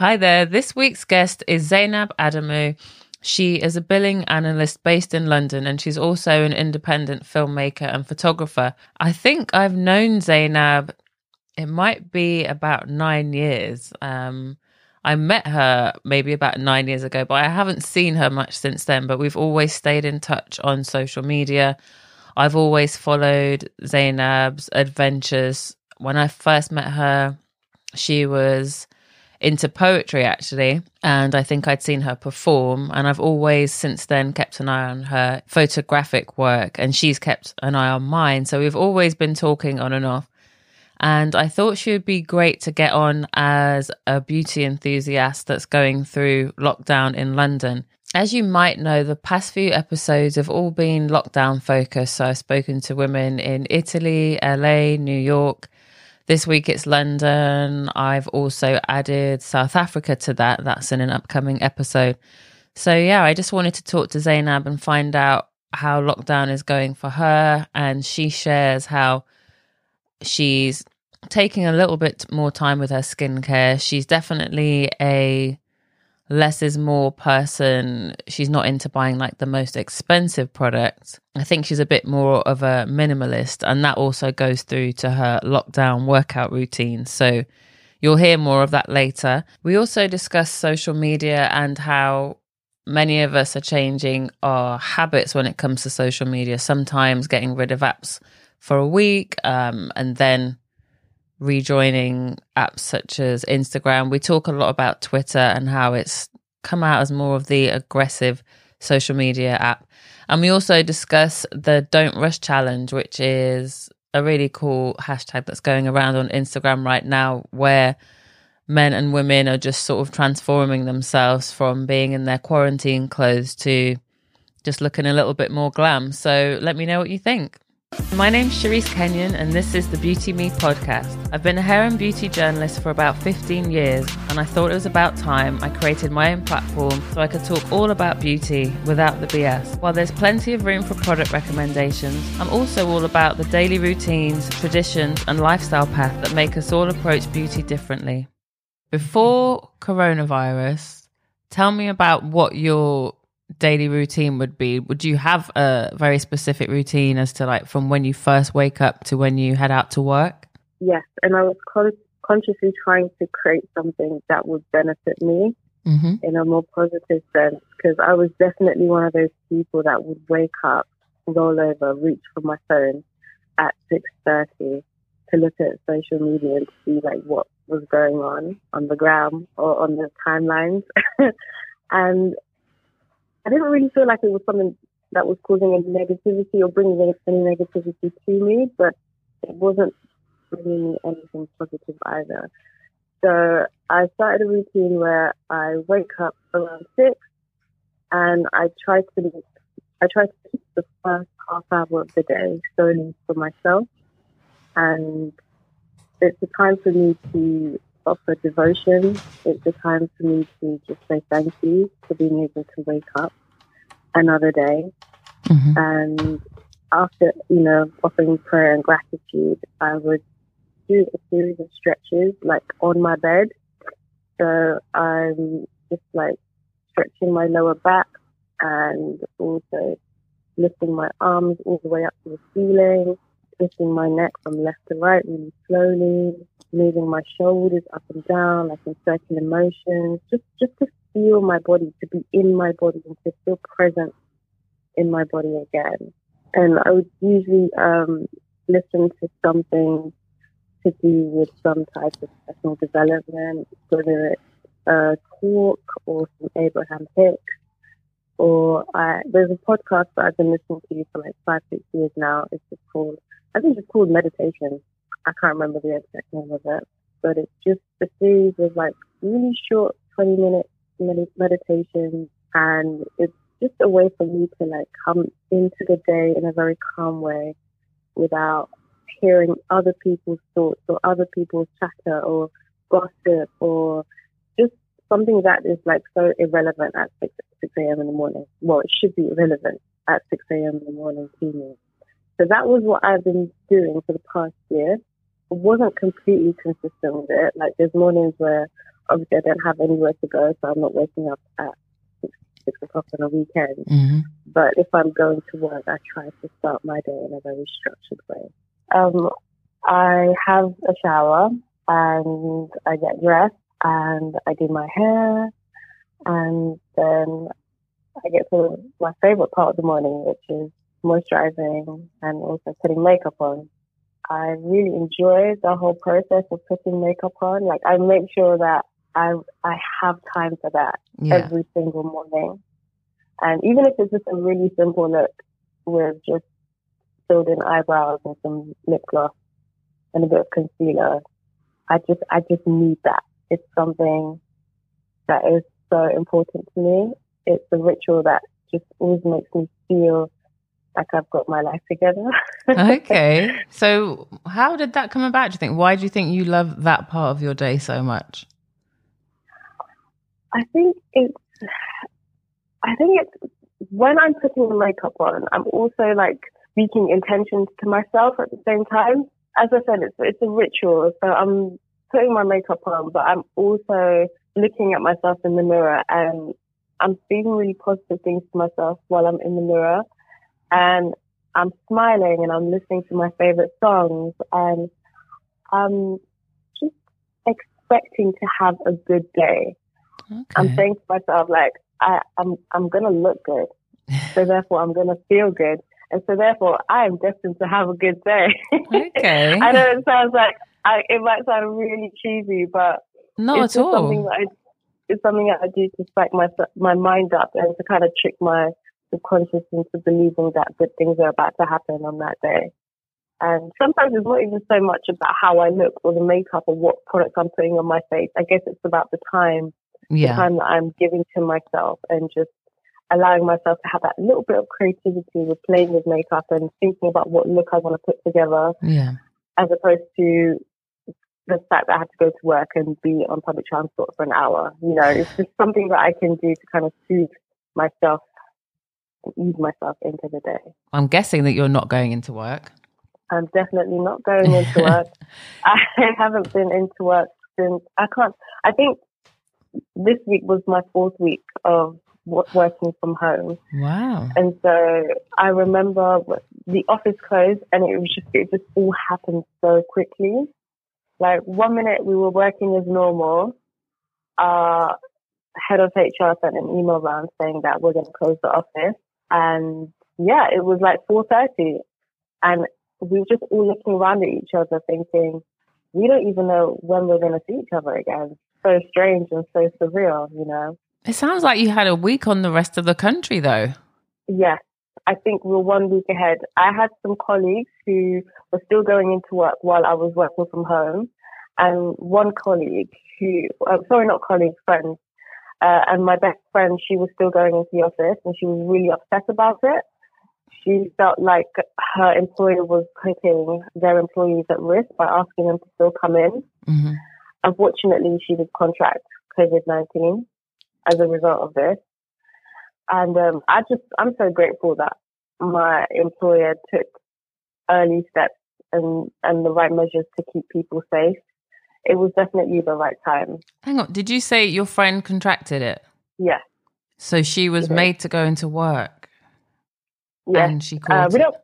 Hi there. This week's guest is Zainab Adamu. She is a billing analyst based in London, and she's also an independent filmmaker and photographer. I think I've known Zainab, it might be about 9 years. I met her maybe about 9 years ago, but I haven't seen her much since then. But we've always stayed in touch on social media. I've always followed Zainab's adventures. When I first met her, she was into poetry, actually, and I think I'd seen her perform, and I've always since then kept an eye on her photographic work, and she's kept an eye on mine, so we've always been talking on and off. And I thought she would be great to get on as a beauty enthusiast that's going through lockdown in London. As you might know, the past few episodes have all been lockdown focused, so I've spoken to women in Italy, LA, New York. This week it's London. I've also added South Africa to that. That's in an upcoming episode. So yeah, I just wanted to talk to Zainab and find out how lockdown is going for her. And she shares how she's taking a little bit more time with her skincare. She's definitely a less is more person. She's not into buying like the most expensive products. I think she's a bit more of a minimalist, and that also goes through to her lockdown workout routine. So you'll hear more of that later. We also discuss social media and how many of us are changing our habits when it comes to social media, sometimes getting rid of apps for a week and then rejoining apps such as Instagram. We talk a lot about Twitter and how it's come out as more of the aggressive social media app. And we also discuss the Don't Rush Challenge, which is a really cool hashtag that's going around on Instagram right now, where men and women are just sort of transforming themselves from being in their quarantine clothes to just looking a little bit more glam. So let me know what you think. My name's Sharice Kenyon, and this is the Beauty Me podcast. I've been a hair and beauty journalist for about 15 years, and I thought it was about time I created my own platform so I could talk all about beauty without the BS. While there's plenty of room for product recommendations, I'm also all about the daily routines, traditions, and lifestyle path that make us all approach beauty differently. Before coronavirus, tell me about what your daily routine would be. Would you have a very specific routine as to like from when you first wake up to when you head out to work? Yes, and I was consciously trying to create something that would benefit me in a more positive sense, because I was definitely one of those people that would wake up, roll over, reach for my phone at 6:30 to look at social media and see like what was going on the ground or on the timelines. And I didn't really feel like it was something that was causing any negativity or bringing any negativity to me, but it wasn't bringing me anything positive either. So I started a routine where I wake up around 6, and I try to keep the first half hour of the day solely for myself, and it's a time for me to offer devotion. It's a time for me to just say thank you for being able to wake up another day. And after, you know, offering prayer and gratitude, I would do a series of stretches, like on my bed. So I'm just like stretching my lower back and also lifting my arms all the way up to the ceiling, lifting my neck from left to right really slowly, moving my shoulders up and down, like in circular motions, just to feel my body, to be in my body and to feel present in my body again. And I would usually listen to something to do with some type of personal development, whether it's a talk or some Abraham Hicks, or there's a podcast that I've been listening to for like 5-6 years now. It's just called, I think it's called Meditation. I can't remember the exact name of it, but it's just a series of like really short 20-minute meditations, and it's just a way for me to like come into the day in a very calm way without hearing other people's thoughts or other people's chatter or gossip or just something that is like so irrelevant at 6 a.m. in the morning. Well, it should be irrelevant at 6 a.m. in the morning to me. So that was what I've been doing for the past year. I wasn't completely consistent with it. Like there's mornings where obviously I don't have anywhere to go, so I'm not waking up at 6 o'clock on a weekend. Mm-hmm. But if I'm going to work, I try to start my day in a very structured way. I have a shower and I get dressed and I do my hair, and then I get to my favorite part of the morning, which is moisturizing and also putting makeup on. I really enjoy the whole process of putting makeup on. Like, I make sure that I have time for that every single morning. And even if it's just a really simple look with just filled in eyebrows and some lip gloss and a bit of concealer, I just need that. It's something that is so important to me. It's a ritual that just always makes me feel like I've got my life together. Okay. So how did that come about, do you think? Why do you think you love that part of your day so much? I think it's when I'm putting the makeup on, I'm also like speaking intentions to myself at the same time. As I said, it's a ritual. So I'm putting my makeup on, but I'm also looking at myself in the mirror, and I'm speaking really positive things to myself while I'm in the mirror. And I'm smiling and I'm listening to my favorite songs, and I'm just expecting to have a good day. Okay. I'm saying to myself, like, I'm going to look good. So therefore I'm going to feel good. And so therefore I am destined to have a good day. Okay. I know it sounds like, it might sound really cheesy, but not at all. It's something that I do to spike my mind up and to kind of trick my subconscious into believing that good things are about to happen on that day. And sometimes it's not even so much about how I look or the makeup or what products I'm putting on my face. I guess it's about the time. Yeah. The time that I'm giving to myself and just allowing myself to have that little bit of creativity with playing with makeup and thinking about what look I want to put together. Yeah. As opposed to the fact that I have to go to work and be on public transport for an hour. You know, it's just something that I can do to kind of soothe myself and ease myself into the day. I'm guessing that you're not going into work. I'm definitely not going into work. I haven't been into work since this week was my fourth week of working from home. Wow. And so I remember the office closed and it just all happened so quickly. Like, one minute we were working as normal. Our head of HR sent an email round saying that we're going to close the office. And yeah, it was like 4:30. And we were just all looking around at each other thinking, we don't even know when we're going to see each other again. So strange and so surreal, you know. It sounds like you had a week on the rest of the country, though. Yes, I think we're 1 week ahead. I had some colleagues who were still going into work while I was working from home, and one colleague friend, and my best friend, she was still going into the office, and she was really upset about it. She felt like her employer was putting their employees at risk by asking them to still come in. Mm-hmm. Unfortunately, she did contract COVID-19 as a result of this. And I'm so grateful that my employer took early steps and the right measures to keep people safe. It was definitely the right time. Hang on, did you say your friend contracted it? Yes. So she was made to go into work? Yes. And she called we don't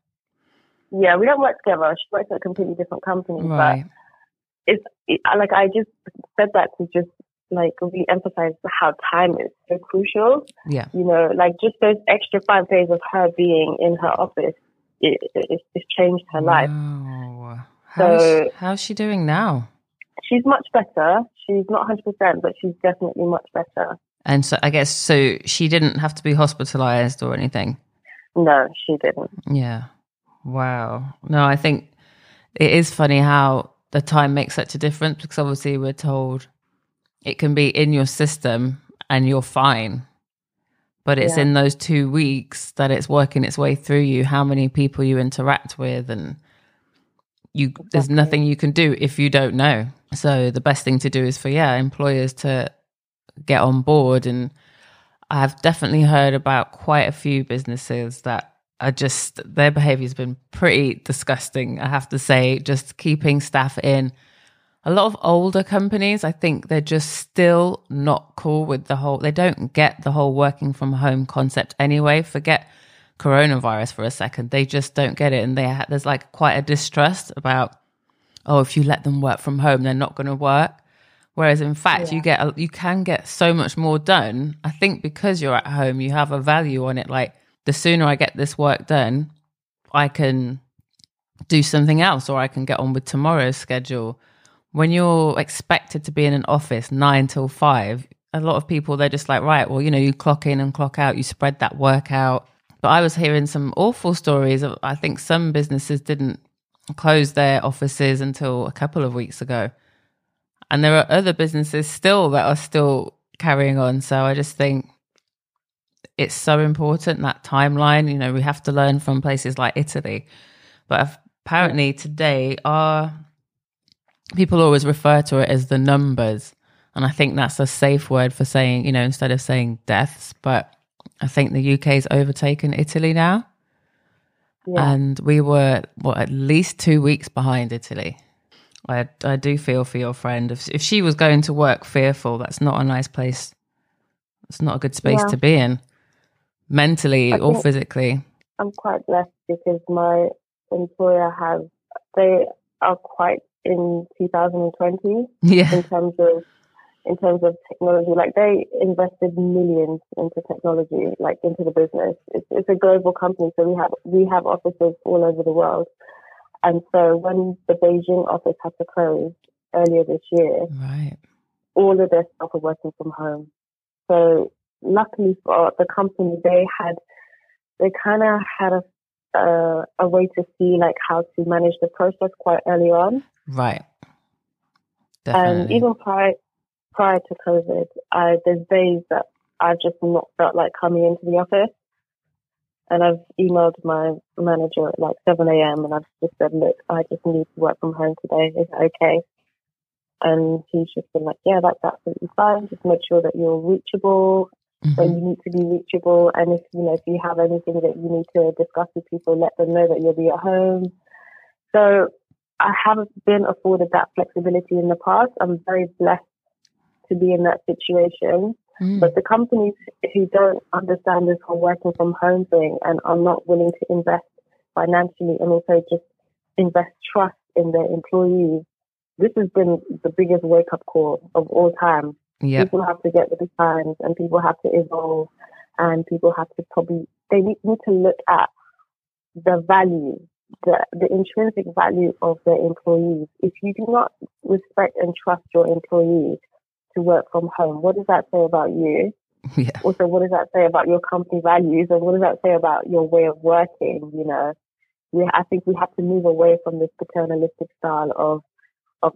work together. She works at a completely different company. Right. But it's like, I just said that to just like re-emphasize how time is so crucial. Yeah. You know, like just those extra 5 days of her being in her office, it changed her life. Wow. How's she doing now? She's much better. She's not 100%, but she's definitely much better. And so I guess, she didn't have to be hospitalized or anything? No, she didn't. Yeah. Wow. No, I think it is funny how the time makes such a difference, because obviously we're told it can be in your system and you're fine, but it's in those 2 weeks that it's working its way through you, how many people you interact with, and there's nothing you can do if you don't know. So the best thing to do is for employers to get on board, and I've definitely heard about quite a few businesses that their behavior's been pretty disgusting, I have to say, just keeping staff in. a lot of older companies, I think they're just still not cool with the whole, they don't get the whole working from home concept anyway. Forget coronavirus for a second. They just don't get it. And there's like quite a distrust about, oh, if you let them work from home, they're not going to work. Whereas in fact, you can get so much more done. I think because you're at home, you have a value on it. Like the sooner I get this work done, I can do something else, or I can get on with tomorrow's schedule. When you're expected to be in an office 9 till 5, a lot of people, they're just like, right, well, you know, you clock in and clock out, you spread that work out. But I was hearing some awful stories of, I think some businesses didn't close their offices until a couple of weeks ago. And there are other businesses still that are still carrying on. So I just think it's so important, that timeline. You know, we have to learn from places like Italy. But apparently today people always refer to it as the numbers. And I think that's a safe word for saying, you know, instead of saying deaths. But I think the UK's overtaken Italy now. Yeah. And we were, at least 2 weeks behind Italy. I do feel for your friend. If she was going to work fearful, that's not a nice place. It's not a good space to be in, mentally or physically. I'm quite blessed because my employer they are quite in 2020 in terms of technology. Like they invested millions into technology, like into the business. It's a global company, so we have offices all over the world. And so when the Beijing office had to close earlier this year, all of their staff were working from home. So luckily for the company, they kind of had a way to see like how to manage the process quite early on. Right. Definitely. And even prior to COVID, there's days that I've just not felt like coming into the office. And I've emailed my manager at like 7 a.m. and I've just said, look, I just need to work from home today. Is it okay? And he's just been like, yeah, that's absolutely fine. Just make sure that you're reachable when you need to be reachable. And if you have anything that you need to discuss with people, let them know that you'll be at home. So I haven't been afforded that flexibility in the past. I'm very blessed to be in that situation. But the companies who don't understand this whole working from home thing and are not willing to invest financially and also just invest trust in their employees, this has been the biggest wake-up call of all time. Yep. People have to get with the times and people have to evolve and people have to they need to look at the value, the intrinsic value of their employees. If you do not respect and trust your employees to work from home, what does that say about you? Yeah. Also, what does that say about your company values, and what does that say about your way of working? You know, I think we have to move away from this paternalistic style of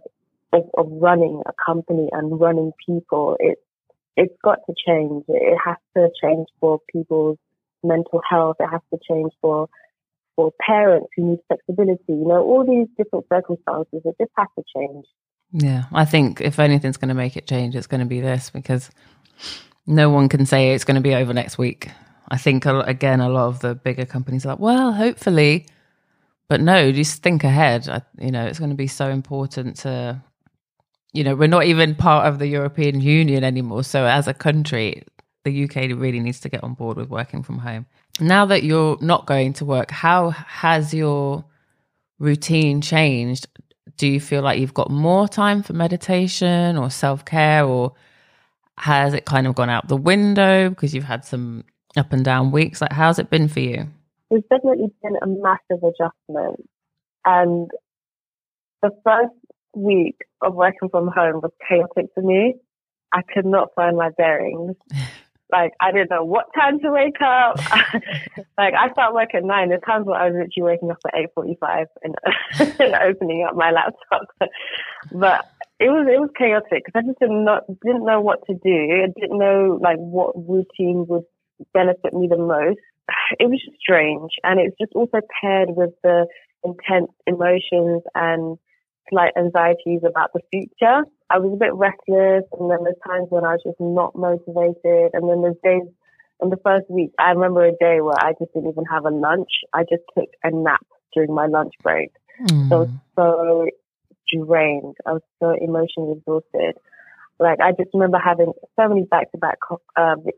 running a company and running people. It's got to change. It has to change for people's mental health. It has to change for parents who need flexibility. You know, all these different circumstances. It just has to change. Yeah, I think if anything's going to make it change, it's going to be this, because no one can say it's going to be over next week. I think, again, a lot of the bigger companies are like, well, hopefully, but no, just think ahead. It's going to be so important to, we're not even part of the European Union anymore. So as a country, the UK really needs to get on board with working from home. Now that you're not going to work, how has your routine changed? Do you feel like you've got more time for meditation or self-care, or has it kind of gone out the window because you've had some up and down weeks? Like, how's it been for you? There's definitely been a massive adjustment. And the first week of working from home was chaotic for me. I could not find my bearings. Like, I didn't know what time to wake up. Like, I start work at 9. There's times where I was literally waking up at 8:45 and opening up my laptop. But it was chaotic because I just didn't know what to do. I didn't know like what routine would benefit me the most. It was just strange, and it's just also paired with the intense emotions and slight anxieties about the future. I was a bit restless, and then there's times when I was just not motivated, and then there's days in the first week. I remember a day where I just didn't even have a lunch. I just took a nap during my lunch break. So drained. I was so emotionally exhausted. Like, I just remember having so many back-to-back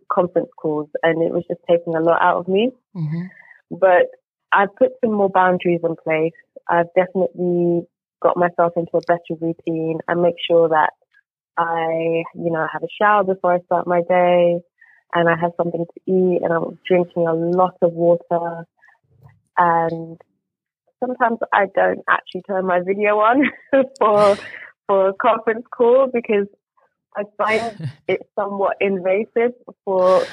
conference calls, and it was just taking a lot out of me. Mm-hmm. But I've put some more boundaries in place. I've definitely got myself into a better routine. I make sure that I, you know, have a shower before I start my day, and I have something to eat, and I'm drinking a lot of water. And sometimes I don't actually turn my video on for a conference call, because I find it somewhat invasive for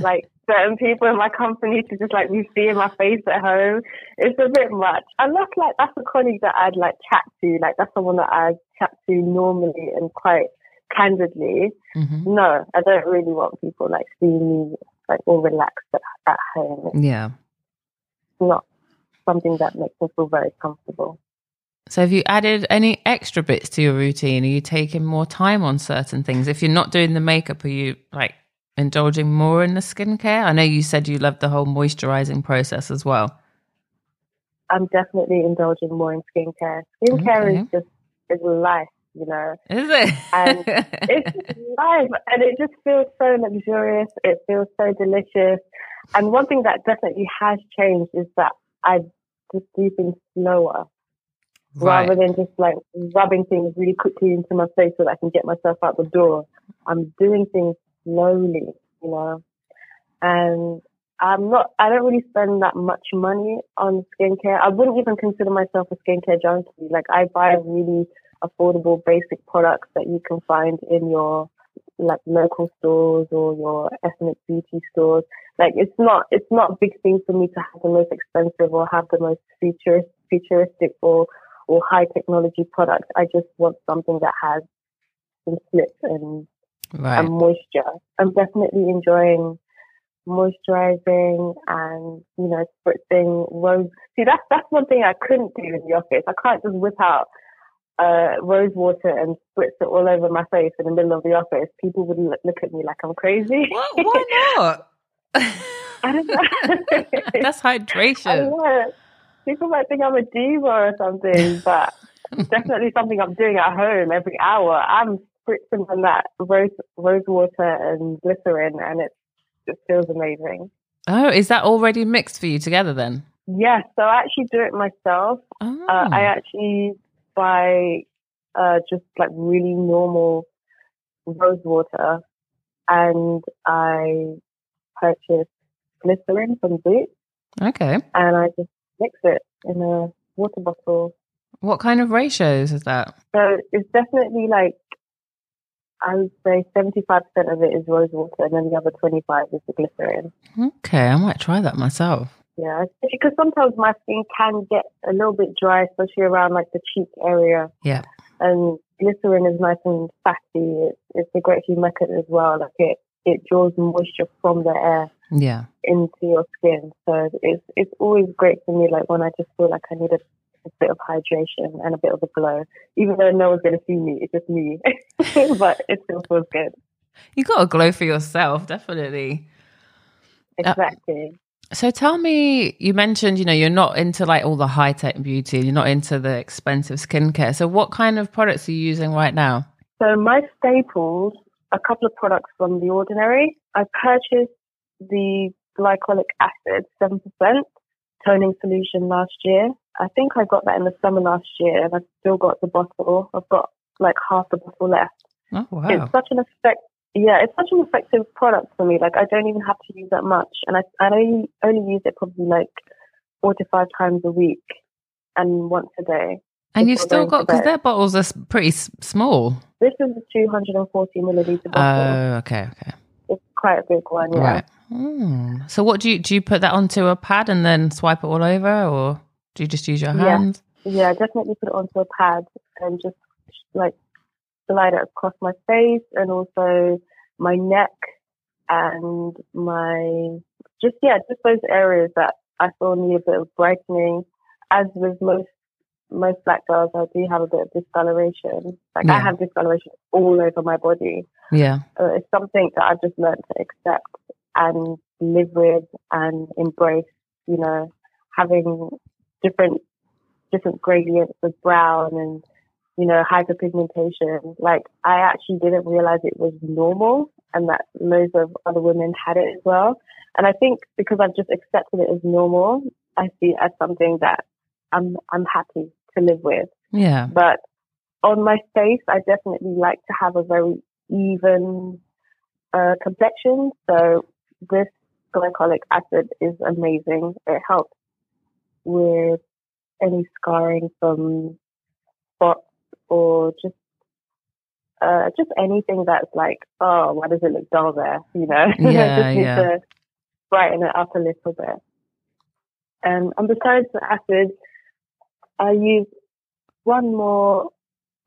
like certain people in my company to just like be seeing my face at home. It's a bit much. Unless like that's a colleague that I'd like chat to, like that's someone that I chat to normally and quite candidly. Mm-hmm. No, I don't really want people like seeing me like all relaxed at home. It's not something that makes me feel very comfortable. So have you added any extra bits to your routine? Are you taking more time on certain things? If you're not doing the makeup, are you like indulging more in the skincare? I know you said you love the whole moisturizing process as well. I'm definitely indulging more in skincare. Skincare is just life, you know. Is it? And it's just life, and it just feels so luxurious. It feels so delicious. And one thing that definitely has changed is that I just do things slower. Right. Rather than just like rubbing things really quickly into my face so that I can get myself out the door, I'm doing things slowly, you know. And I don't really spend that much money on skincare. I wouldn't even consider myself a skincare junkie. Like, I buy really affordable basic products that you can find in your like local stores or your ethnic beauty stores. Like, it's not a big thing for me to have the most expensive or have the most futuristic or high technology products. I just want something that has some slip and moisture. I'm definitely enjoying moisturizing and, you know, spritzing rose. See, that's one thing I couldn't do in the office. I can't just whip out rose water and spritz it all over my face in the middle of the office. People would look at me like I'm crazy. What? Why not? I don't know. That's hydration. I know. People might think I'm a diva or something, but definitely something I'm doing at home every hour. I'm spritzing on that rose water and glycerin, and it feels amazing. Oh, is that already mixed for you together then? Yes, yeah, so I actually do it myself. Oh. I actually buy just like really normal rose water, and I purchase glycerin from Boots. Okay. And I just mix it in a water bottle. What kind of ratios is that? So it's definitely like, I would say 75% of it is rose water, and then the other 25 is the glycerin. Okay, I might try that myself. Yeah, because sometimes my skin can get a little bit dry, especially around like the cheek area. Yeah. And glycerin is nice and fatty. It's a great humectant as well. Like it draws moisture from the air. Yeah, into your skin. So it's always great for me, like when I just feel like I need a bit of hydration and a bit of a glow, even though no one's going to see me, it's just me. But it still feels good. You got a glow for yourself, definitely. Exactly. So tell me, you mentioned, you know, you're not into like all the high tech beauty, you're not into the expensive skincare. So what kind of products are you using right now? So my staples, a couple of products from The Ordinary. I purchased the glycolic acid 7% toning solution last year. I think I got that in the summer last year, and I've still got the bottle. I've got like half the bottle left. Oh wow! It's such an effective product for me. Like, I don't even have to use that much, and I only use it probably like 4 to 5 times a week and once a day. And you've still got, because their bottles are pretty small. This is a 240 milliliter bottle. Oh, okay. It's quite a big one, yeah. Right. Mm. So what do you put that onto a pad and then swipe it all over, or do you just use your hand? Yeah, definitely put it onto a pad and just like slide it across my face and also my neck and just those areas that I feel need a bit of brightening. As with most black girls, I do have a bit of discoloration. I have discoloration all over my body. Yeah. It's something that I've just learned to accept and live with and embrace, you know, having different gradients of brown and you know, hyperpigmentation, like I actually didn't realize it was normal and that loads of other women had it as well. And I think because I've just accepted it as normal, I see it as something that I'm happy to live with. Yeah. But on my face, I definitely like to have a very even complexion. So this glycolic acid is amazing. It helps with any scarring from spots or just anything that's like, oh, why does it look dull there? You know, just need to brighten it up a little bit. And besides the acid, I use one more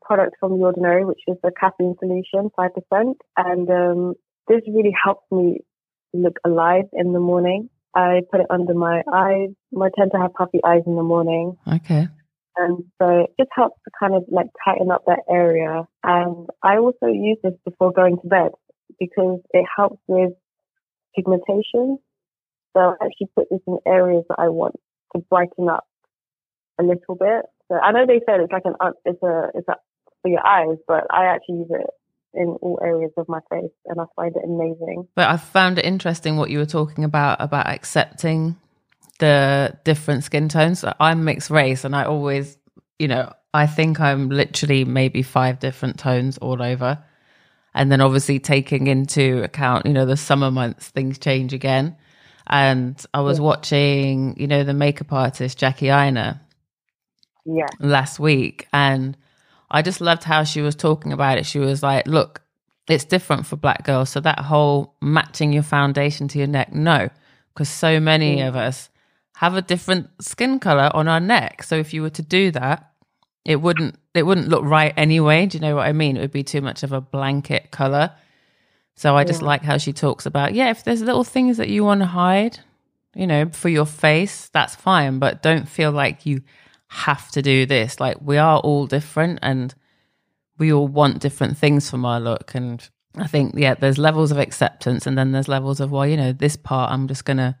product from The Ordinary, which is the caffeine solution, 5%. And this really helps me look alive in the morning. I put it under my eyes. I tend to have puffy eyes in the morning. Okay. And so it just helps to kind of like tighten up that area. And I also use this before going to bed because it helps with pigmentation. So I actually put this in areas that I want to brighten up a little bit. So I know they said it's like it's for your eyes, but I actually use it in all areas of my face and I find it amazing. But I found it interesting what you were talking about accepting the different skin tones. I'm mixed race and I always, you know, I think I'm literally maybe 5 different tones all over. And then obviously taking into account, you know, the summer months, things change again. And I was watching, you know, the makeup artist, Jackie Aina, last week. And I just loved how she was talking about it. She was like, look, it's different for black girls. So that whole matching your foundation to your neck, no, because so many of us have a different skin color on our neck. So if you were to do that, it wouldn't look right anyway. Do you know what I mean? It would be too much of a blanket color. So I just like how she talks about, if there's little things that you want to hide, you know, for your face, that's fine. But don't feel like you have to do this. Like, we are all different and we all want different things from our look. And I think, there's levels of acceptance and then there's levels of, well, you know, this part I'm just going to,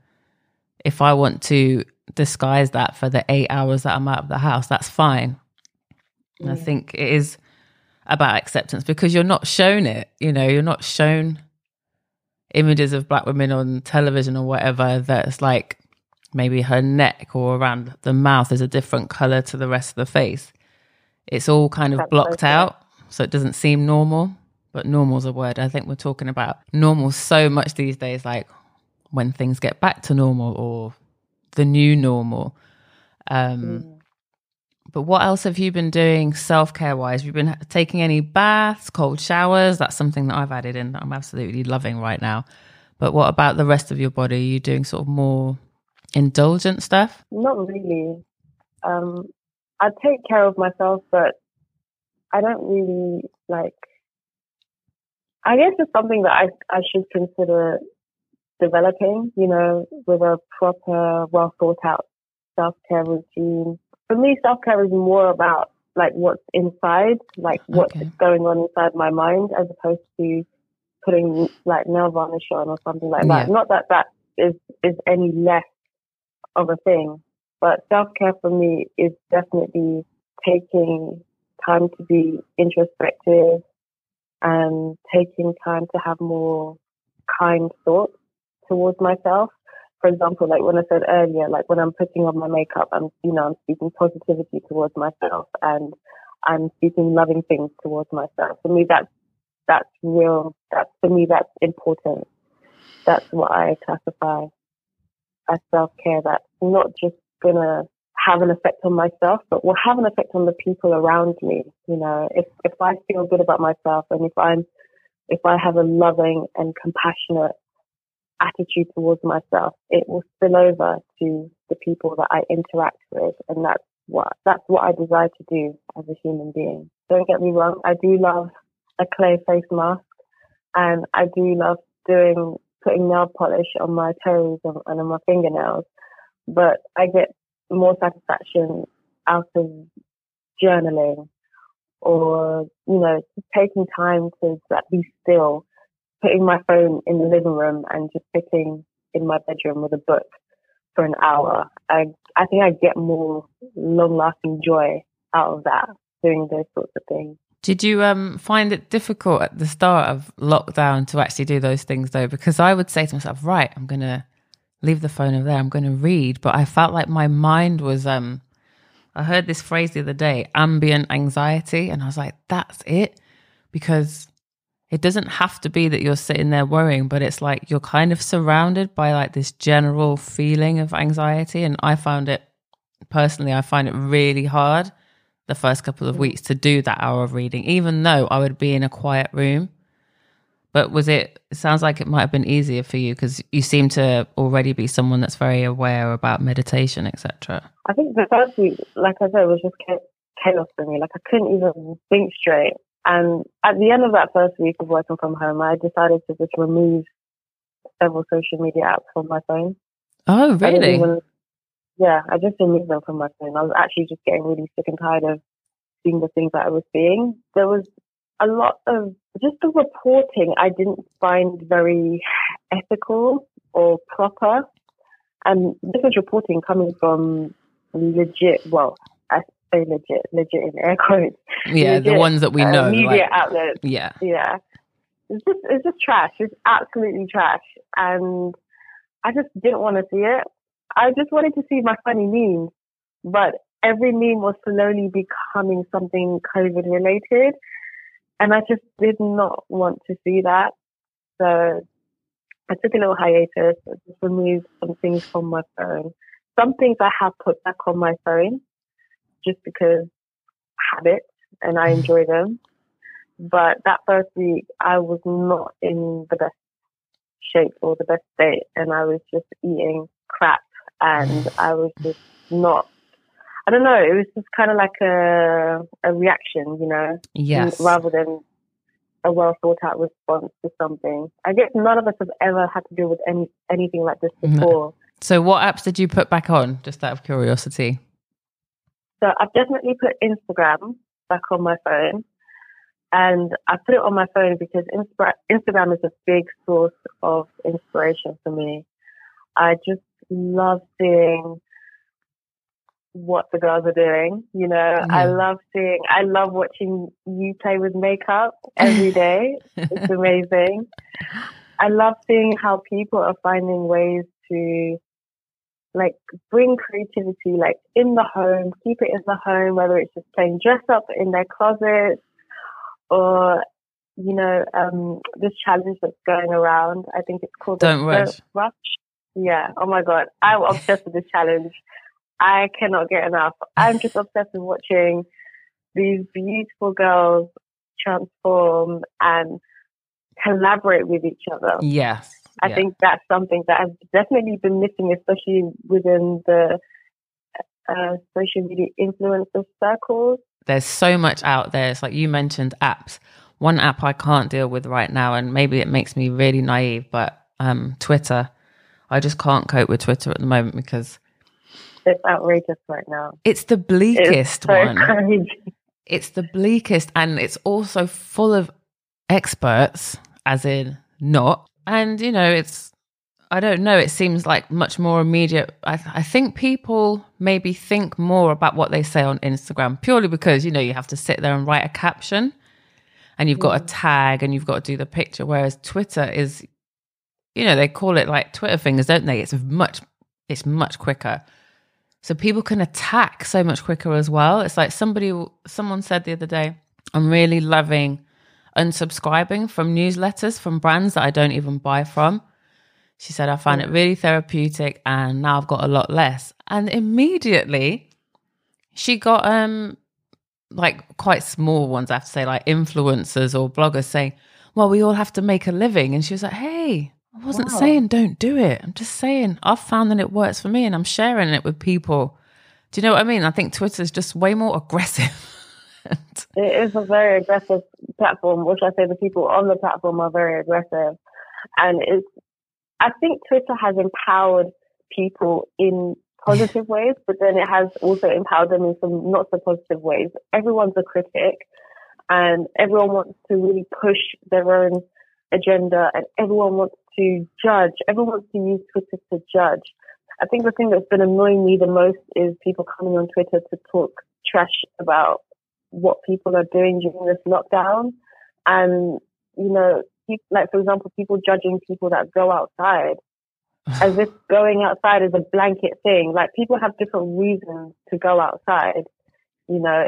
if I want to disguise that for the 8 hours that I'm out of the house, that's fine. And I think it is about acceptance because you're not shown it, you know, you're not shown images of black women on television or whatever that's like maybe her neck or around the mouth is a different color to the rest of the face. It's all kind of blocked out, so it doesn't seem normal, but normal's a word. I think we're talking about normal so much these days, like when things get back to normal or the new normal. But what else have you been doing self-care wise? Have you been taking any baths, cold showers? That's something that I've added in that I'm absolutely loving right now. But what about the rest of your body? Are you doing sort of more indulgent stuff? Not really. I take care of myself, but I don't really like, I guess it's something that I should consider developing, you know, with a proper, well thought out self-care routine. For me, self-care is more about like what's inside, like what's going on inside my mind, as opposed to putting like nail varnish on or something like that. Not that that is any less of a thing, but self-care for me is definitely taking time to be introspective and taking time to have more kind thoughts towards myself. For example, like when I said earlier, like when I'm putting on my makeup, I'm speaking positivity towards myself and I'm speaking loving things towards myself. For me, that's real. That's important. That's what I classify as self-care. That's not just going to have an effect on myself, but will have an effect on the people around me. You know, if I feel good about myself and if I have a loving and compassionate attitude towards myself, it will spill over to the people that I interact with, and that's what I desire to do as a human being. Don't get me wrong, I do love a clay face mask, and I do love putting nail polish on my toes and on my fingernails, but I get more satisfaction out of journaling or, you know, taking time to be still, putting my phone in the living room and just sitting in my bedroom with a book for an hour. I think I get more long-lasting joy out of that doing those sorts of things. Did you find it difficult at the start of lockdown to actually do those things though? Because I would say to myself, right, I'm going to leave the phone over there, I'm going to read. But I felt like my mind was, I heard this phrase the other day, ambient anxiety. And I was like, that's it. Because it doesn't have to be that you're sitting there worrying, but it's like you're kind of surrounded by like this general feeling of anxiety. And I found it, personally, I find it really hard the first couple of weeks to do that hour of reading, even though I would be in a quiet room. But was it, it sounds like it might have been easier for you because you seem to already be someone that's very aware about meditation, etc. I think the first week, like I said, was just chaos for me. Like I couldn't even think straight. And at the end of that first week of working from home, I decided to just remove several social media apps from my phone. Oh, really? I just removed them from my phone. I was actually just getting really sick and tired of seeing the things that I was seeing. There was a lot of just the reporting I didn't find very ethical or proper. And this was reporting coming from legit in air quotes. Yeah, legit, the ones that we know. Media outlets. Yeah. Yeah. It's just trash. It's absolutely trash. And I just didn't want to see it. I just wanted to see my funny memes. But every meme was slowly becoming something COVID related. And I just did not want to see that. So I took a little hiatus. I just removed some things from my phone. Some things I have put back on my phone, just because habit and I enjoy them. But that first week, I was not in the best shape or the best state, and I was just eating crap, and I was just not, I don't know, it was just kind of like a reaction, you know? Yes. Rather than a well thought out response to something. I guess none of us have ever had to deal with anything like this before. No. So what apps did you put back on, just out of curiosity? So I've definitely put Instagram back on my phone, and I put it on my phone because Instagram is a big source of inspiration for me. I just love seeing what the girls are doing, you know. Yeah. I love watching you play with makeup every day. It's amazing. I love seeing how people are finding ways to like bring creativity, like in the home, keep it in the home, whether it's just playing dress up in their closets or, you know, this challenge that's going around. I think it's called Don't Rush. Yeah. Oh my God. I'm obsessed with this challenge. I cannot get enough. I'm just obsessed with watching these beautiful girls transform and collaborate with each other. Yes. I think that's something that I've definitely been missing, especially within the social media influencer circles. There's so much out there. It's like you mentioned apps. One app I can't deal with right now, and maybe it makes me really naive, but Twitter. I just can't cope with Twitter at the moment because it's outrageous right now. It's the bleakest one. Crazy. It's the bleakest, and it's also full of experts, as in not. And, you know, it's, I don't know, it seems like much more immediate. I think people maybe think more about what they say on Instagram purely because, you know, you have to sit there and write a caption and you've got a tag and you've got to do the picture. Whereas Twitter is, you know, they call it like Twitter fingers, don't they? It's much quicker. So people can attack so much quicker as well. It's like someone said the other day, I'm really loving unsubscribing from newsletters from brands that I don't even buy from. She said, I found it really therapeutic and now I've got a lot less. And immediately she got like quite small ones, I have to say, like influencers or bloggers saying, well, we all have to make a living. And she was like, hey, I wasn't saying don't do it. I'm just saying I've found that it works for me and I'm sharing it with people. Do you know what I mean? I think Twitter is just way more aggressive. It is a very aggressive platform, which I say the people on the platform are very aggressive. And I think Twitter has empowered people in positive ways, but then it has also empowered them in some not so positive ways. Everyone's a critic and everyone wants to really push their own agenda and everyone wants to judge. Everyone wants to use Twitter to judge. I think the thing that's been annoying me the most is people coming on Twitter to talk trash about what people are doing during this lockdown. And, you know, like, for example, people judging people that go outside as if going outside is a blanket thing. Like, people have different reasons to go outside. You know,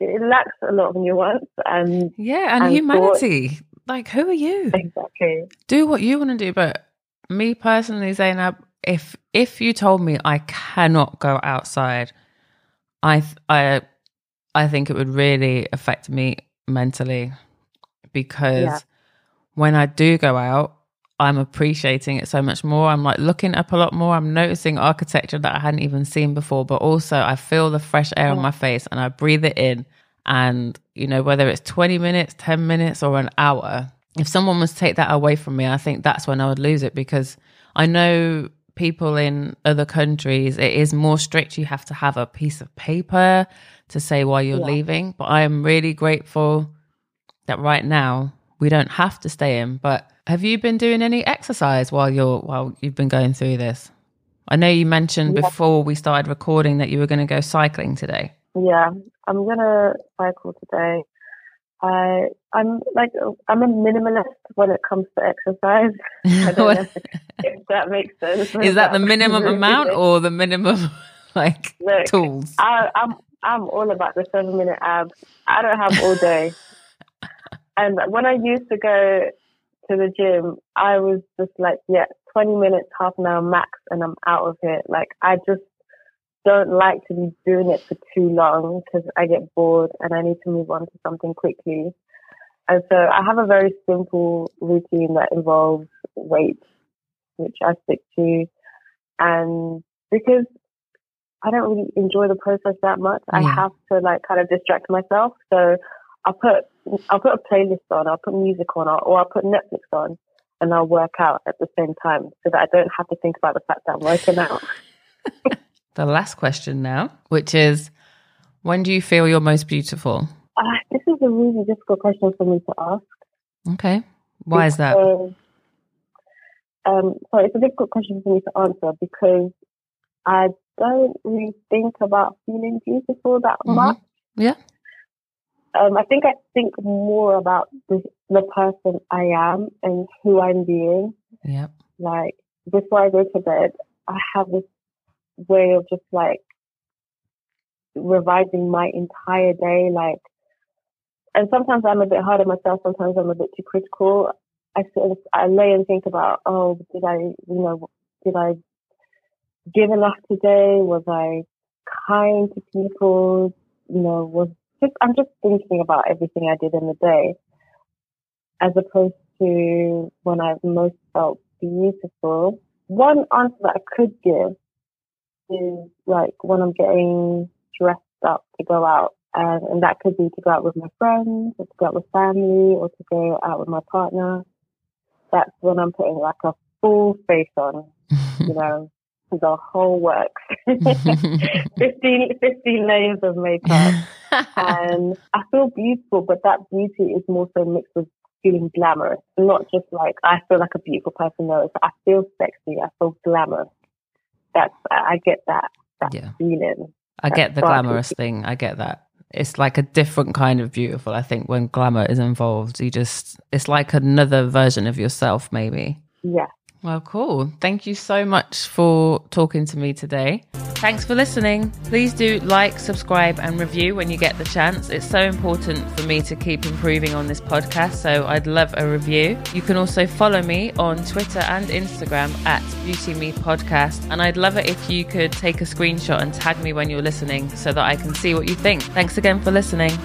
it lacks a lot of nuance and and humanity. Thought. Like, who are you? Exactly. Do what you want to do. But me personally, Zainab, if you told me I cannot go outside, I think it would really affect me mentally, because when I do go out, I'm appreciating it so much more. I'm like looking up a lot more. I'm noticing architecture that I hadn't even seen before, but also I feel the fresh air on my face and I breathe it in. And, you know, whether it's 20 minutes, 10 minutes or an hour, if someone was to take that away from me, I think that's when I would lose it, because I know people in other countries, it is more strict. You have to have a piece of paper to say why you're leaving. But I am really grateful that right now we don't have to stay in. But have you been doing any exercise while you've been going through this? I know you mentioned before we started recording that you were going to go cycling today. Yeah, I'm going to cycle today. I'm a minimalist when it comes to exercise. I don't know if that makes sense. Is that the minimum amount or the minimum tools? I'm all about the 7-minute abs. I don't have all day. And when I used to go to the gym, I was just 20 minutes, half an hour max, and I'm out of it. Like, I just don't like to be doing it for too long because I get bored and I need to move on to something quickly. And so I have a very simple routine that involves weights, which I stick to. And because I don't really enjoy the process that much, I have to distract myself. So I'll put a playlist on, I'll put music on, or I'll put Netflix on, and I'll work out at the same time so that I don't have to think about the fact that I'm working out. The last question now, which is, when do you feel you're most beautiful? This is a really difficult question for me to ask. Okay. Why is that? So it's a difficult question for me to answer because I don't really think about feeling beautiful that much. Yeah. I think I think more about the person I am and who I'm being. Yeah. Like, before I go to bed, I have this way of just revising my entire day. And sometimes I'm a bit hard on myself. Sometimes I'm a bit too critical. I lay and think about, did I give enough today? Was I kind to people? You know, I'm just thinking about everything I did in the day, as opposed to when I've most felt beautiful. One answer that I could give is when I'm getting dressed up to go out, and that could be to go out with my friends, or to go out with family, or to go out with my partner. That's when I'm putting a full face on, you know, the whole works. 15 layers of makeup. And I feel beautiful, but that beauty is more so mixed with feeling glamorous. Not just I feel like a beautiful person, though. It's I feel sexy, I feel glamorous. I get that feeling. I get the glamorous thing. I get that. It's like a different kind of beautiful. I think when glamour is involved, it's like another version of yourself, maybe. Yeah. Well, cool. Thank you so much for talking to me today. Thanks for listening. Please do like, subscribe and review when you get the chance. It's so important for me to keep improving on this podcast, so I'd love a review. You can also follow me on Twitter and Instagram at Beauty Me Podcast, and I'd love it if you could take a screenshot and tag me when you're listening so that I can see what you think. Thanks again for listening.